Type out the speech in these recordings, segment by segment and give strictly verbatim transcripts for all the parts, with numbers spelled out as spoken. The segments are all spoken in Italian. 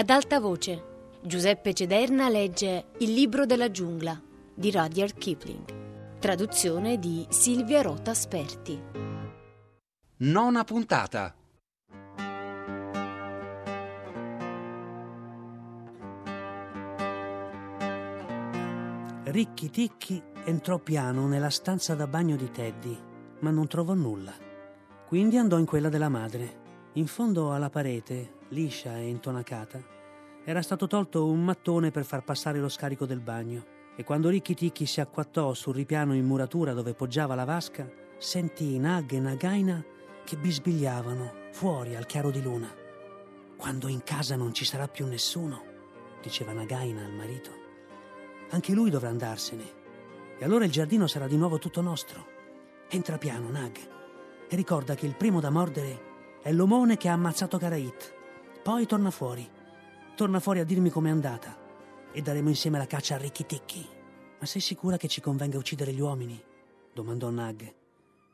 Ad alta voce, Giuseppe Cederna legge Il libro della giungla di Rudyard Kipling, traduzione di Silvia Rota Sperti. Nona puntata. Rikki-tikki entrò piano nella stanza da bagno di Teddy, ma non trovò nulla. Quindi andò in quella della madre. In fondo alla parete, liscia e intonacata, era stato tolto un mattone per far passare lo scarico del bagno, e quando Rikki-tikki si acquattò sul ripiano in muratura dove poggiava la vasca, sentì Nag e Nagaina che bisbigliavano fuori al chiaro di luna. «Quando in casa non ci sarà più nessuno», diceva Nagaina al marito, «anche lui dovrà andarsene, e allora il giardino sarà di nuovo tutto nostro. Entra piano, Nag, e ricorda che il primo da mordere è l'omone che ha ammazzato Karait. Poi torna fuori torna fuori a dirmi com'è andata, e daremo insieme la caccia a Rikki-tikki». «Ma sei sicura che ci convenga uccidere gli uomini?» domandò Nag.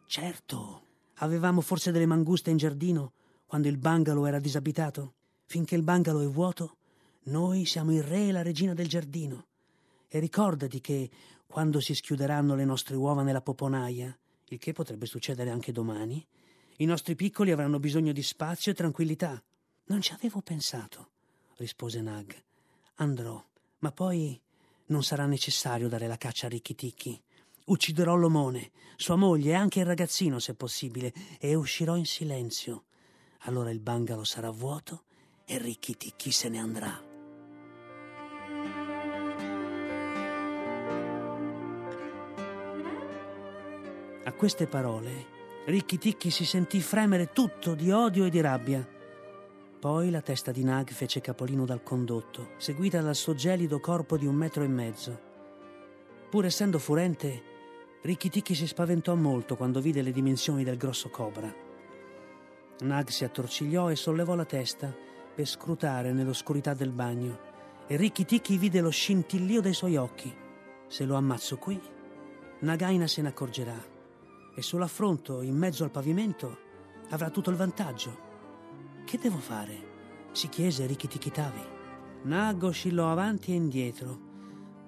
«Certo, avevamo forse delle manguste in giardino quando il bungalow era disabitato. Finché il bungalow è vuoto, noi siamo il re e la regina del giardino. E ricordati che quando si schiuderanno le nostre uova nella poponaia, il che potrebbe succedere anche domani, i nostri piccoli avranno bisogno di spazio e tranquillità». «Non ci avevo pensato», rispose Nag. «Andrò, ma poi non sarà necessario dare la caccia a Rikki-tikki. Ucciderò l'omone, sua moglie e anche il ragazzino, se possibile, e uscirò in silenzio. Allora il bungalow sarà vuoto e Rikki-tikki se ne andrà». A queste parole Rikki-tikki si sentì fremere tutto di odio e di rabbia. Poi la testa di Nag fece capolino dal condotto, seguita dal suo gelido corpo di un metro e mezzo. Pur essendo furente, Rikki-tikki si spaventò molto quando vide le dimensioni del grosso cobra. Nag si attorcigliò e sollevò la testa per scrutare nell'oscurità del bagno, e Rikki-tikki vide lo scintillio dei suoi occhi. «Se lo ammazzo qui, Nagaina se ne accorgerà, e sull'affronto, in mezzo al pavimento, avrà tutto il vantaggio. Che devo fare?» si chiese Rikki-tikki-tavi. Nag oscillò avanti e indietro.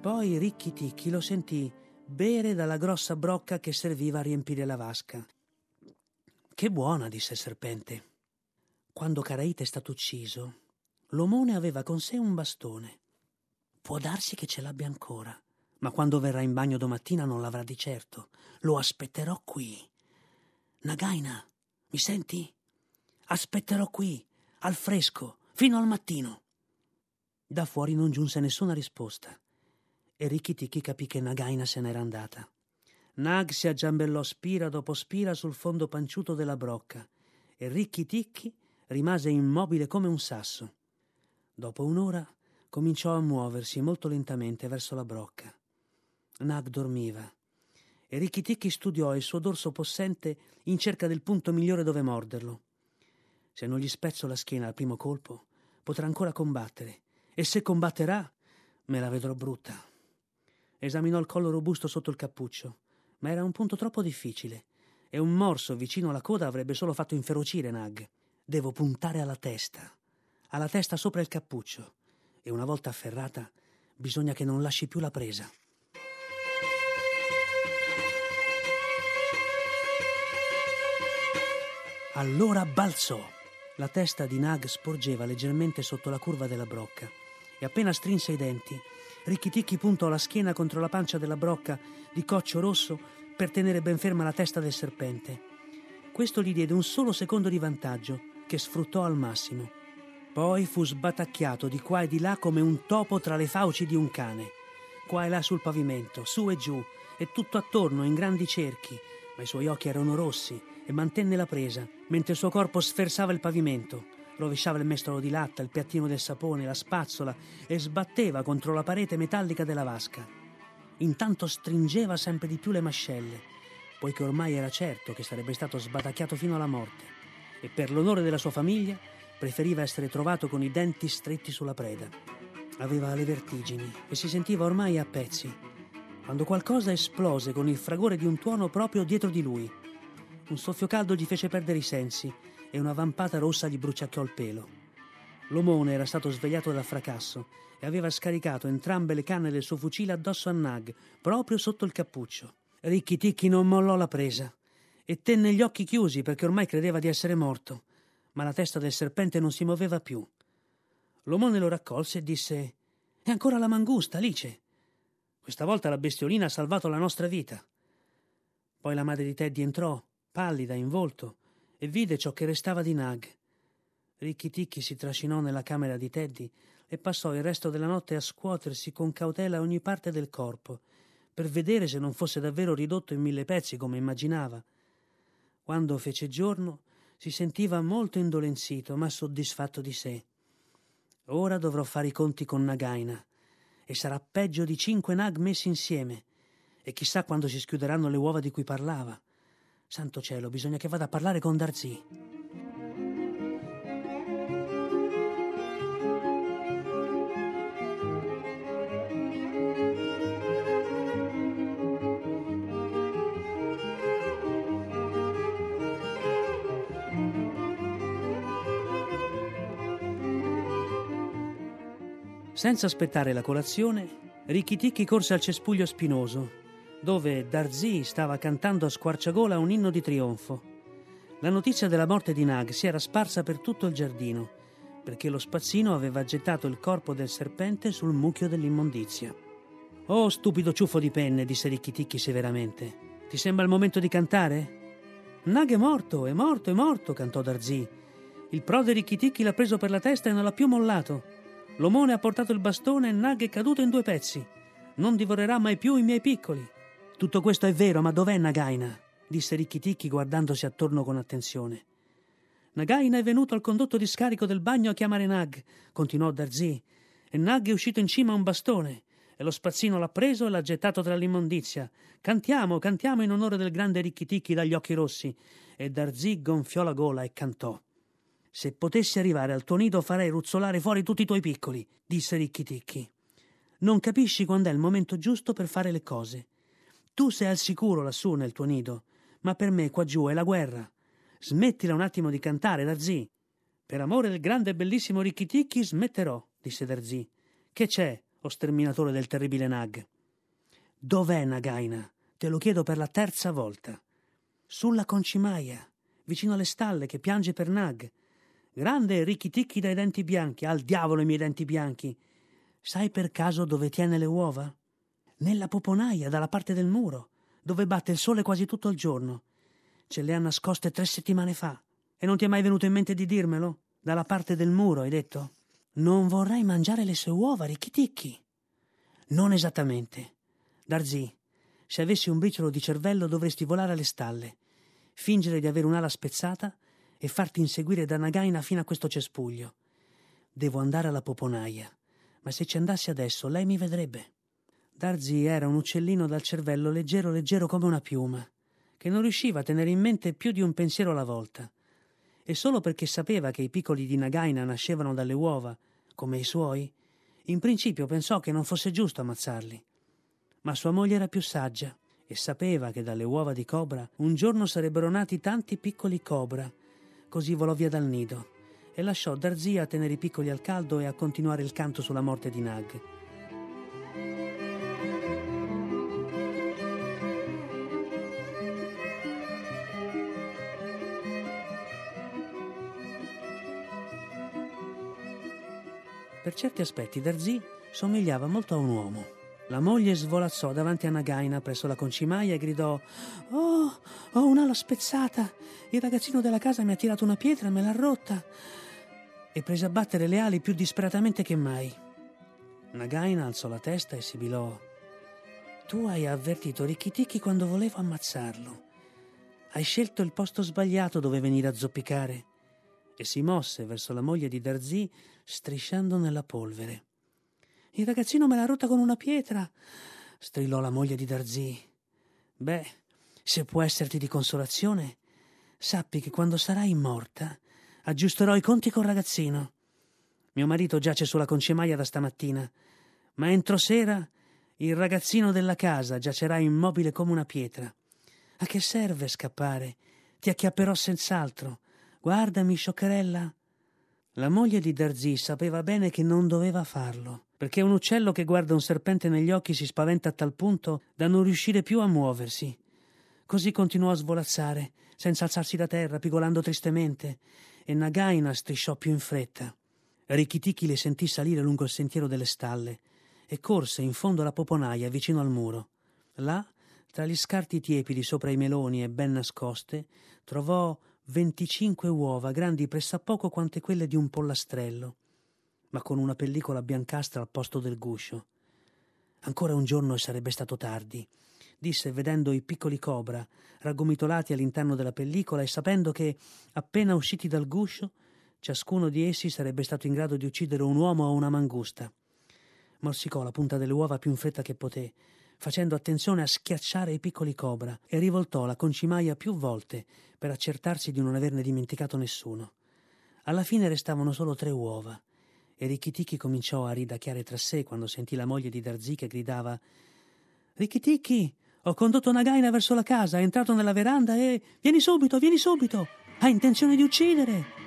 Poi Rikki-tikki lo sentì bere dalla grossa brocca che serviva a riempire la vasca. «Che buona!» disse il serpente. Quando Karait è stato ucciso, l'omone aveva con sé un bastone. Può darsi che ce l'abbia ancora, ma quando verrà in bagno domattina non l'avrà di certo. Lo aspetterò qui. «Nagaina, mi senti? Aspetterò qui, al fresco, fino al mattino». Da fuori non giunse nessuna risposta, e Rikki-tikki capì che Nagaina se n'era andata. Nag si aggiambellò spira dopo spira sul fondo panciuto della brocca, e Rikki-tikki rimase immobile come un sasso. Dopo un'ora cominciò a muoversi molto lentamente verso la brocca. Nag dormiva, e Rikki-tikki studiò il suo dorso possente in cerca del punto migliore dove morderlo. «Se non gli spezzo la schiena al primo colpo, potrà ancora combattere, e se combatterà, me la vedrò brutta». Esaminò il collo robusto sotto il cappuccio, ma era un punto troppo difficile, e un morso vicino alla coda avrebbe solo fatto inferocire Nag. «Devo puntare alla testa, alla testa sopra il cappuccio, e una volta afferrata, bisogna che non lasci più la presa». Allora balzò. La testa di Nag sporgeva leggermente sotto la curva della brocca, e appena strinse i denti, Rikki-tikki puntò la schiena contro la pancia della brocca di coccio rosso per tenere ben ferma la testa del serpente. Questo gli diede un solo secondo di vantaggio, che sfruttò al massimo. Poi fu sbatacchiato di qua e di là come un topo tra le fauci di un cane, qua e là sul pavimento, su e giù, e tutto attorno in grandi cerchi, ma i suoi occhi erano rossi, e mantenne la presa, mentre il suo corpo sferzava il pavimento, rovesciava il mestolo di latta, il piattino del sapone, la spazzola, e sbatteva contro la parete metallica della vasca. Intanto stringeva sempre di più le mascelle, poiché ormai era certo che sarebbe stato sbatacchiato fino alla morte, e per l'onore della sua famiglia preferiva essere trovato con i denti stretti sulla preda. Aveva le vertigini e si sentiva ormai a pezzi, quando qualcosa esplose con il fragore di un tuono proprio dietro di lui. Un soffio caldo gli fece perdere i sensi, e una vampata rossa gli bruciacchiò il pelo. L'omone era stato svegliato dal fracasso e aveva scaricato entrambe le canne del suo fucile addosso a Nag, proprio sotto il cappuccio. Rikki-tikki non mollò la presa e tenne gli occhi chiusi perché ormai credeva di essere morto, ma la testa del serpente non si muoveva più. L'omone lo raccolse e disse: «È ancora la mangusta, Alice! Questa volta la bestiolina ha salvato la nostra vita!» Poi la madre di Teddy entrò, pallida in volto, e vide ciò che restava di Nag. Rikki-tikki si trascinò nella camera di Teddy e passò il resto della notte a scuotersi con cautela ogni parte del corpo, per vedere se non fosse davvero ridotto in mille pezzi come immaginava. Quando fece giorno si sentiva molto indolenzito, ma soddisfatto di sé. Ora dovrò fare i conti con Nagaina, e sarà peggio di cinque Nag messi insieme, e chissà quando si schiuderanno le uova di cui parlava. Santo cielo, bisogna che vada a parlare con Darzee. Senza aspettare la colazione, Rikki-tikki corse al cespuglio spinoso, dove Darzee stava cantando a squarciagola un inno di trionfo. La notizia della morte di Nag si era sparsa per tutto il giardino, perché lo spazzino aveva gettato il corpo del serpente sul mucchio dell'immondizia. «Oh, stupido ciuffo di penne», disse Rikki-tikki severamente. «Ti sembra il momento di cantare?» «Nag è morto, è morto, è morto», cantò Darzee. «Il prode Rikki-tikki l'ha preso per la testa e non l'ha più mollato. L'omone ha portato il bastone e Nag è caduto in due pezzi. Non divorerà mai più i miei piccoli». «Tutto questo è vero, ma dov'è Nagaina?» disse Rikki-tikki guardandosi attorno con attenzione. «Nagaina è venuto al condotto di scarico del bagno a chiamare Nag», continuò Darzee, «e Nag è uscito in cima a un bastone e lo spazzino l'ha preso e l'ha gettato tra l'immondizia. Cantiamo, cantiamo in onore del grande Rikki-tikki dagli occhi rossi». E Darzee gonfiò la gola e cantò. «Se potessi arrivare al tuo nido farei ruzzolare fuori tutti i tuoi piccoli», disse Rikki-tikki. «Non capisci quando è il momento giusto per fare le cose. Tu sei al sicuro lassù nel tuo nido, ma per me qua giù è la guerra. Smettila un attimo di cantare, Darzee». «Per amore del grande e bellissimo Rikki-tikki smetterò», disse Darzee. «Che c'è, o sterminatore del terribile Nag?» «Dov'è Nagaina? Te lo chiedo per la terza volta». «Sulla concimaia, vicino alle stalle, che piange per Nag. Grande Rikki-tikki dai denti bianchi, al diavolo i miei denti bianchi. Sai per caso dove tiene le uova? Nella poponaia, dalla parte del muro, dove batte il sole quasi tutto il giorno. Ce le ha nascoste tre settimane fa. E non ti è mai venuto in mente di dirmelo? Dalla parte del muro, hai detto? Non vorrai mangiare le sue uova, Rikki-tikki?» «Non esattamente. Darzee, se avessi un briciolo di cervello dovresti volare alle stalle, fingere di avere un'ala spezzata e farti inseguire da Nagaina fino a questo cespuglio. Devo andare alla poponaia, ma se ci andassi adesso lei mi vedrebbe». Darzee era un uccellino dal cervello leggero leggero come una piuma, che non riusciva a tenere in mente più di un pensiero alla volta, e solo perché sapeva che i piccoli di Nagaina nascevano dalle uova, come i suoi, in principio pensò che non fosse giusto ammazzarli. Ma sua moglie era più saggia e sapeva che dalle uova di cobra un giorno sarebbero nati tanti piccoli cobra. Così volò via dal nido e lasciò Darzee a tenere i piccoli al caldo e a continuare il canto sulla morte di Nag. Per certi aspetti Darzee somigliava molto a un uomo. La moglie svolazzò davanti a Nagaina presso la concimaia e gridò: «Oh, ho un'ala spezzata! Il ragazzino della casa mi ha tirato una pietra e me l'ha rotta!» e prese a battere le ali più disperatamente che mai. Nagaina alzò la testa e sibilò: «Tu hai avvertito Rikki-tikki quando volevo ammazzarlo. Hai scelto il posto sbagliato dove venire a zoppicare». E si mosse verso la moglie di Darzee, strisciando nella polvere. «Il ragazzino me l'ha rotta con una pietra», strillò la moglie di Darzee. «Beh, se può esserti di consolazione, sappi che quando sarai morta aggiusterò i conti col ragazzino. Mio marito giace sulla concimaia da stamattina, ma entro sera il ragazzino della casa giacerà immobile come una pietra. A che serve scappare? Ti acchiapperò senz'altro. Guardami, scioccherella». La moglie di Darzee sapeva bene che non doveva farlo, perché un uccello che guarda un serpente negli occhi si spaventa a tal punto da non riuscire più a muoversi. Così continuò a svolazzare, senza alzarsi da terra, pigolando tristemente, e Nagaina strisciò più in fretta. Rikki-tikki le sentì salire lungo il sentiero delle stalle e corse in fondo alla poponaia vicino al muro. Là, tra gli scarti tiepidi sopra i meloni e ben nascoste, trovò venticinque uova grandi pressappoco quante quelle di un pollastrello, ma con una pellicola biancastra al posto del guscio. Ancora un giorno e sarebbe stato tardi, disse vedendo i piccoli cobra raggomitolati all'interno della pellicola e sapendo che, appena usciti dal guscio, ciascuno di essi sarebbe stato in grado di uccidere un uomo o una mangusta. Morsicò la punta delle uova più in fretta che poté, facendo attenzione a schiacciare i piccoli cobra, e rivoltò la concimaia più volte per accertarsi di non averne dimenticato nessuno. Alla fine restavano solo tre uova, e Rikki-tikki cominciò a ridacchiare tra sé quando sentì la moglie di Darzee che gridava: «Rikki-tikki, ho condotto Nagaina verso la casa, è entrato nella veranda e... Vieni subito, vieni subito! Ha intenzione di uccidere!»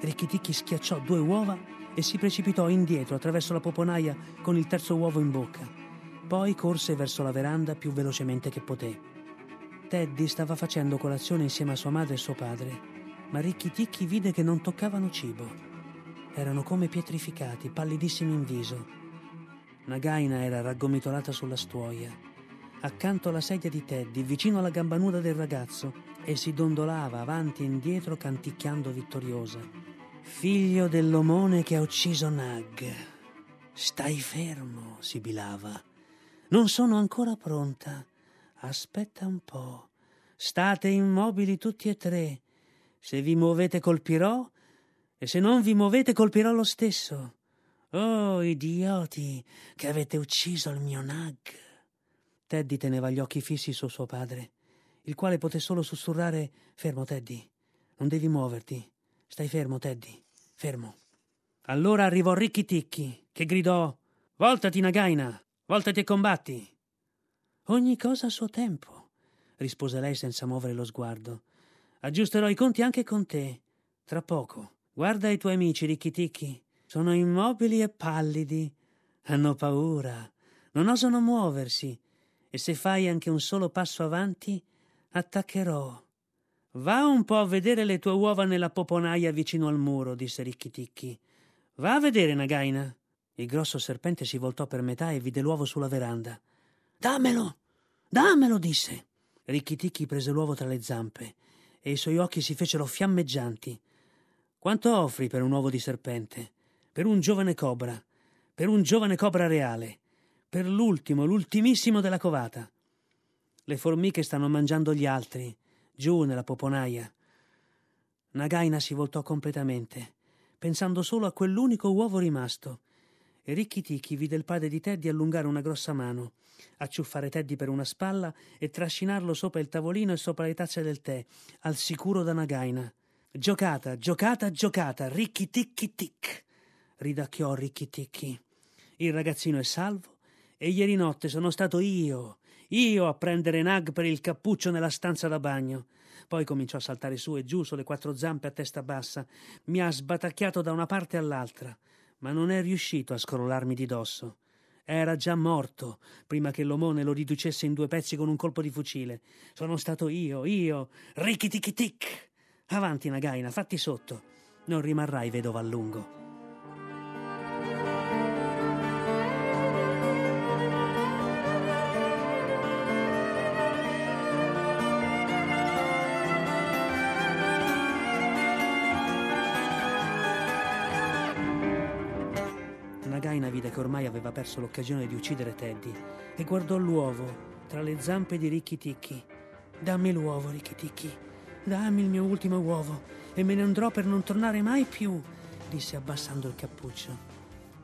Rikki-tikki schiacciò due uova e si precipitò indietro attraverso la poponaia con il terzo uovo in bocca. Poi corse verso la veranda più velocemente che poté. Teddy stava facendo colazione insieme a sua madre e suo padre, ma Rikki-tikki vide che non toccavano cibo. Erano come pietrificati, pallidissimi in viso. Nagaina era raggomitolata sulla stuoia, accanto alla sedia di Teddy, vicino alla gamba nuda del ragazzo, e si dondolava avanti e indietro canticchiando vittoriosa: «Figlio dell'omone che ha ucciso Nag, stai fermo», sibilava. «Non sono ancora pronta. Aspetta un po'. State immobili tutti e tre. Se vi muovete colpirò, e se non vi muovete colpirò lo stesso. Oh, idioti, che avete ucciso il mio Nag!» Teddy teneva gli occhi fissi su suo padre, il quale poté solo sussurrare: «Fermo, Teddy. Non devi muoverti. Stai fermo, Teddy, fermo». Allora arrivò Rikki-tikki, che gridò: «Voltati, Nagaina, voltati e combatti!» «Ogni cosa a suo tempo», rispose lei senza muovere lo sguardo. «Aggiusterò i conti anche con te, tra poco. Guarda i tuoi amici, Rikki-tikki, sono immobili e pallidi, hanno paura, non osano muoversi, e se fai anche un solo passo avanti, attaccherò. Va un po' a vedere le tue uova nella poponaia vicino al muro», disse Rikki-tikki. «Va a vedere, Nagaina». Il grosso serpente si voltò per metà e vide l'uovo sulla veranda. «Dammelo, dammelo», disse. Rikki-tikki prese l'uovo tra le zampe e i suoi occhi si fecero fiammeggianti. «Quanto offri per un uovo di serpente? Per un giovane cobra? Per un giovane cobra reale? Per l'ultimo, l'ultimissimo della covata? Le formiche stanno mangiando gli altri, giù nella poponaia». Nagaina si voltò completamente, pensando solo a quell'unico uovo rimasto, e Rikki-tikki vide il padre di Teddy allungare una grossa mano, acciuffare Teddy per una spalla e trascinarlo sopra il tavolino e sopra le tazze del tè, al sicuro da Nagaina. «Giocata, giocata, giocata, Rikki-tikki-tic», ridacchiò Rikki-tikki. «Il ragazzino è salvo e ieri notte sono stato io Io a prendere Nag per il cappuccio nella stanza da bagno». Poi cominciò a saltare su e giù sulle quattro zampe a testa bassa. Mi ha sbatacchiato da una parte all'altra, ma non è riuscito a scrollarmi di dosso. Era già morto prima che l'omone lo riducesse in due pezzi con un colpo di fucile. Sono stato io, io, Rikki-tikki-tic. Avanti, Nagaina, fatti sotto. Non rimarrai vedova a lungo». Nagaina vide che ormai aveva perso l'occasione di uccidere Teddy e guardò l'uovo tra le zampe di Rikki-tikki. «Dammi l'uovo, Rikki-tikki, dammi il mio ultimo uovo e me ne andrò per non tornare mai più», disse abbassando il cappuccio.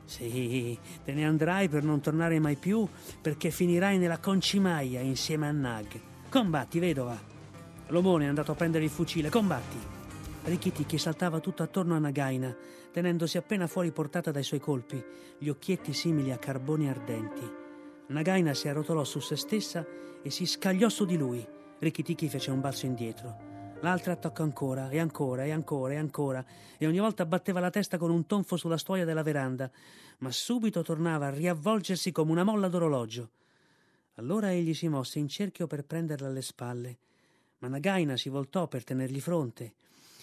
«Sì, te ne andrai per non tornare mai più, perché finirai nella concimaia insieme a Nag. Combatti, vedova! L'omone è andato a prendere il fucile, combatti!» Rikki-tikki saltava tutto attorno a Nagaina, tenendosi appena fuori portata dai suoi colpi, gli occhietti simili a carboni ardenti. Nagaina si arrotolò su se stessa e si scagliò su di lui. Rikki-tikki fece un balzo indietro. L'altra attaccò ancora, e ancora, e ancora, e ancora, e ogni volta batteva la testa con un tonfo sulla stuoia della veranda, ma subito tornava a riavvolgersi come una molla d'orologio. Allora egli si mosse in cerchio per prenderla alle spalle, ma Nagaina si voltò per tenergli fronte,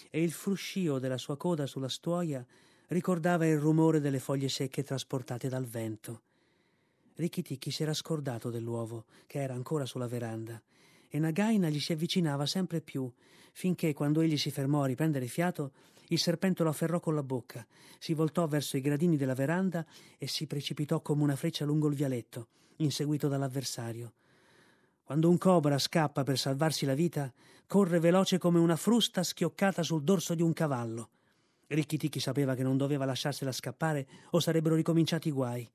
e il fruscio della sua coda sulla stuoia ricordava il rumore delle foglie secche trasportate dal vento. Rikki-tikki si era scordato dell'uovo, che era ancora sulla veranda, e Nagaina gli si avvicinava sempre più, finché, quando egli si fermò a riprendere fiato, il serpente lo afferrò con la bocca, si voltò verso i gradini della veranda e si precipitò come una freccia lungo il vialetto, inseguito dall'avversario. Quando un cobra scappa per salvarsi la vita, corre veloce come una frusta schioccata sul dorso di un cavallo. Rikki-tikki sapeva che non doveva lasciarsela scappare o sarebbero ricominciati i guai.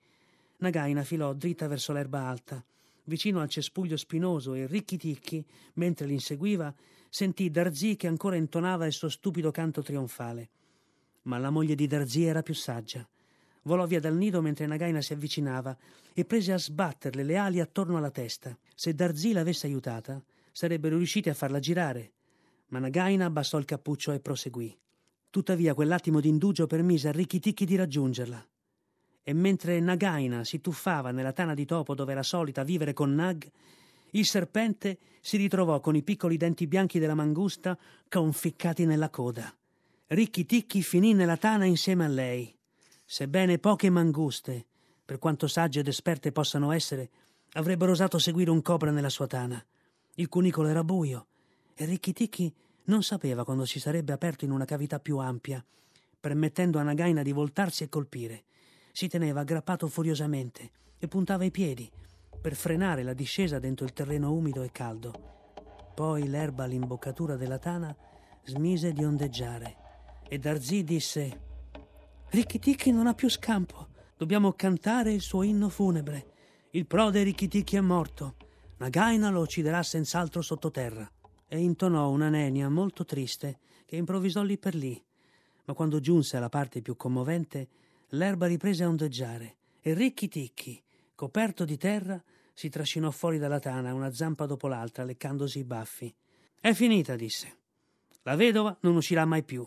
Nagaina filò dritta verso l'erba alta, vicino al cespuglio spinoso, e Rikki-tikki, mentre l'inseguiva, sentì Darzee che ancora intonava il suo stupido canto trionfale. Ma la moglie di Darzee era più saggia. Volò via dal nido mentre Nagaina si avvicinava e prese a sbatterle le ali attorno alla testa. Se Darzee l'avesse aiutata, sarebbero riusciti a farla girare. Ma Nagaina abbassò il cappuccio e proseguì. Tuttavia quell'attimo di indugio permise a Rikki-tikki di raggiungerla. E mentre Nagaina si tuffava nella tana di topo dove era solita vivere con Nag, il serpente si ritrovò con i piccoli denti bianchi della mangusta conficcati nella coda. Rikki-tikki finì nella tana insieme a lei. Sebbene poche manguste, per quanto sagge ed esperte possano essere, avrebbero osato seguire un cobra nella sua tana. Il cunicolo era buio e Rikki-tikki non sapeva quando si sarebbe aperto in una cavità più ampia, permettendo a Nagaina di voltarsi e colpire. Si teneva aggrappato furiosamente e puntava i piedi per frenare la discesa dentro il terreno umido e caldo. Poi l'erba all'imboccatura della tana smise di ondeggiare e Darzee disse: «Rikki-tikki non ha più scampo, dobbiamo cantare il suo inno funebre. Il prode Rikki-tikki è morto, Nagaina lo ucciderà senz'altro sottoterra». E intonò un'anenia molto triste che improvvisò lì per lì, ma quando giunse alla parte più commovente l'erba riprese a ondeggiare e Rikki-tikki, coperto di terra, si trascinò fuori dalla tana, una zampa dopo l'altra, leccandosi i baffi. «È finita», disse. «La vedova non uscirà mai più».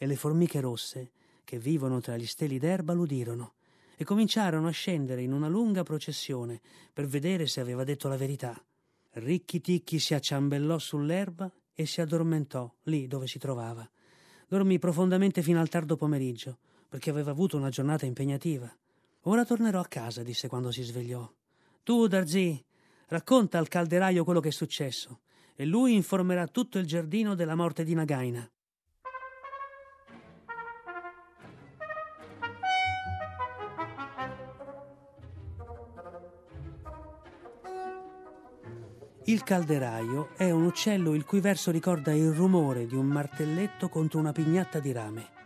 E le formiche rosse, che vivono tra gli steli d'erba, l'udirono e cominciarono a scendere in una lunga processione per vedere se aveva detto la verità. Rikki-tikki si acciambellò sull'erba e si addormentò lì dove si trovava. Dormì profondamente fino al tardo pomeriggio, perché aveva avuto una giornata impegnativa. «Ora tornerò a casa», disse quando si svegliò. «Tu, Darzee, racconta al calderaio quello che è successo, e lui informerà tutto il giardino della morte di Nagaina». Il calderaio è un uccello il cui verso ricorda il rumore di un martelletto contro una pignatta di rame.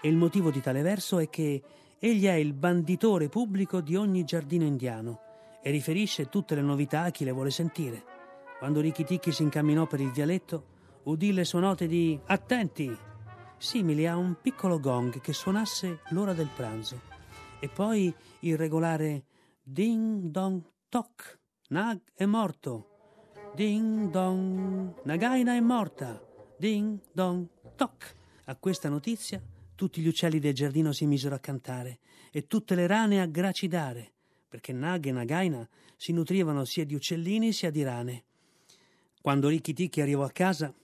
E il motivo di tale verso è che egli è il banditore pubblico di ogni giardino indiano e riferisce tutte le novità a chi le vuole sentire. Quando Rikki-tikki si incamminò per il vialetto, udì le suonote di «Attenti!», simili a un piccolo gong che suonasse l'ora del pranzo, e poi il regolare «Ding dong toc, Nag è morto! Ding dong, Nagaina è morta! Ding dong toc!». A questa notizia tutti gli uccelli del giardino si misero a cantare e tutte le rane a gracidare, perché Nag e Nagaina si nutrivano sia di uccellini sia di rane. Quando Rikki-tikki arrivò a casa,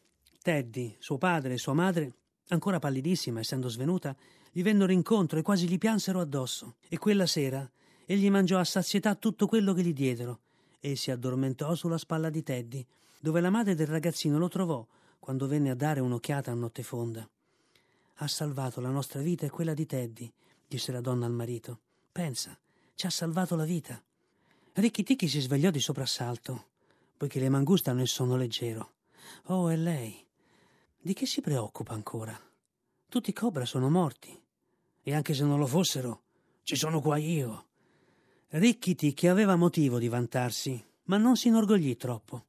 Teddy, suo padre e sua madre, ancora pallidissima essendo svenuta, gli vennero incontro e quasi gli piansero addosso. E quella sera egli mangiò a sazietà tutto quello che gli diedero e si addormentò sulla spalla di Teddy, dove la madre del ragazzino lo trovò quando venne a dare un'occhiata a notte fonda. «Ha salvato la nostra vita e quella di Teddy», disse la donna al marito. «Pensa, ci ha salvato la vita». Rikki-tikki si svegliò di soprassalto, poiché le manguste hanno il sonno leggero. «Oh, è lei! Di che si preoccupa ancora? Tutti i cobra sono morti. E anche se non lo fossero, ci sono qua io!» Rikki-tikki aveva motivo di vantarsi, ma non si inorgoglì troppo,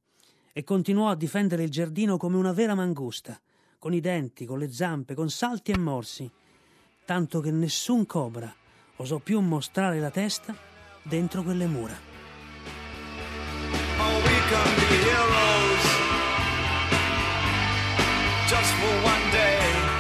e continuò a difendere il giardino come una vera mangusta, con i denti, con le zampe, con salti e morsi, tanto che nessun cobra osò più mostrare la testa dentro quelle mura. Oh, we can be heroes just for one day.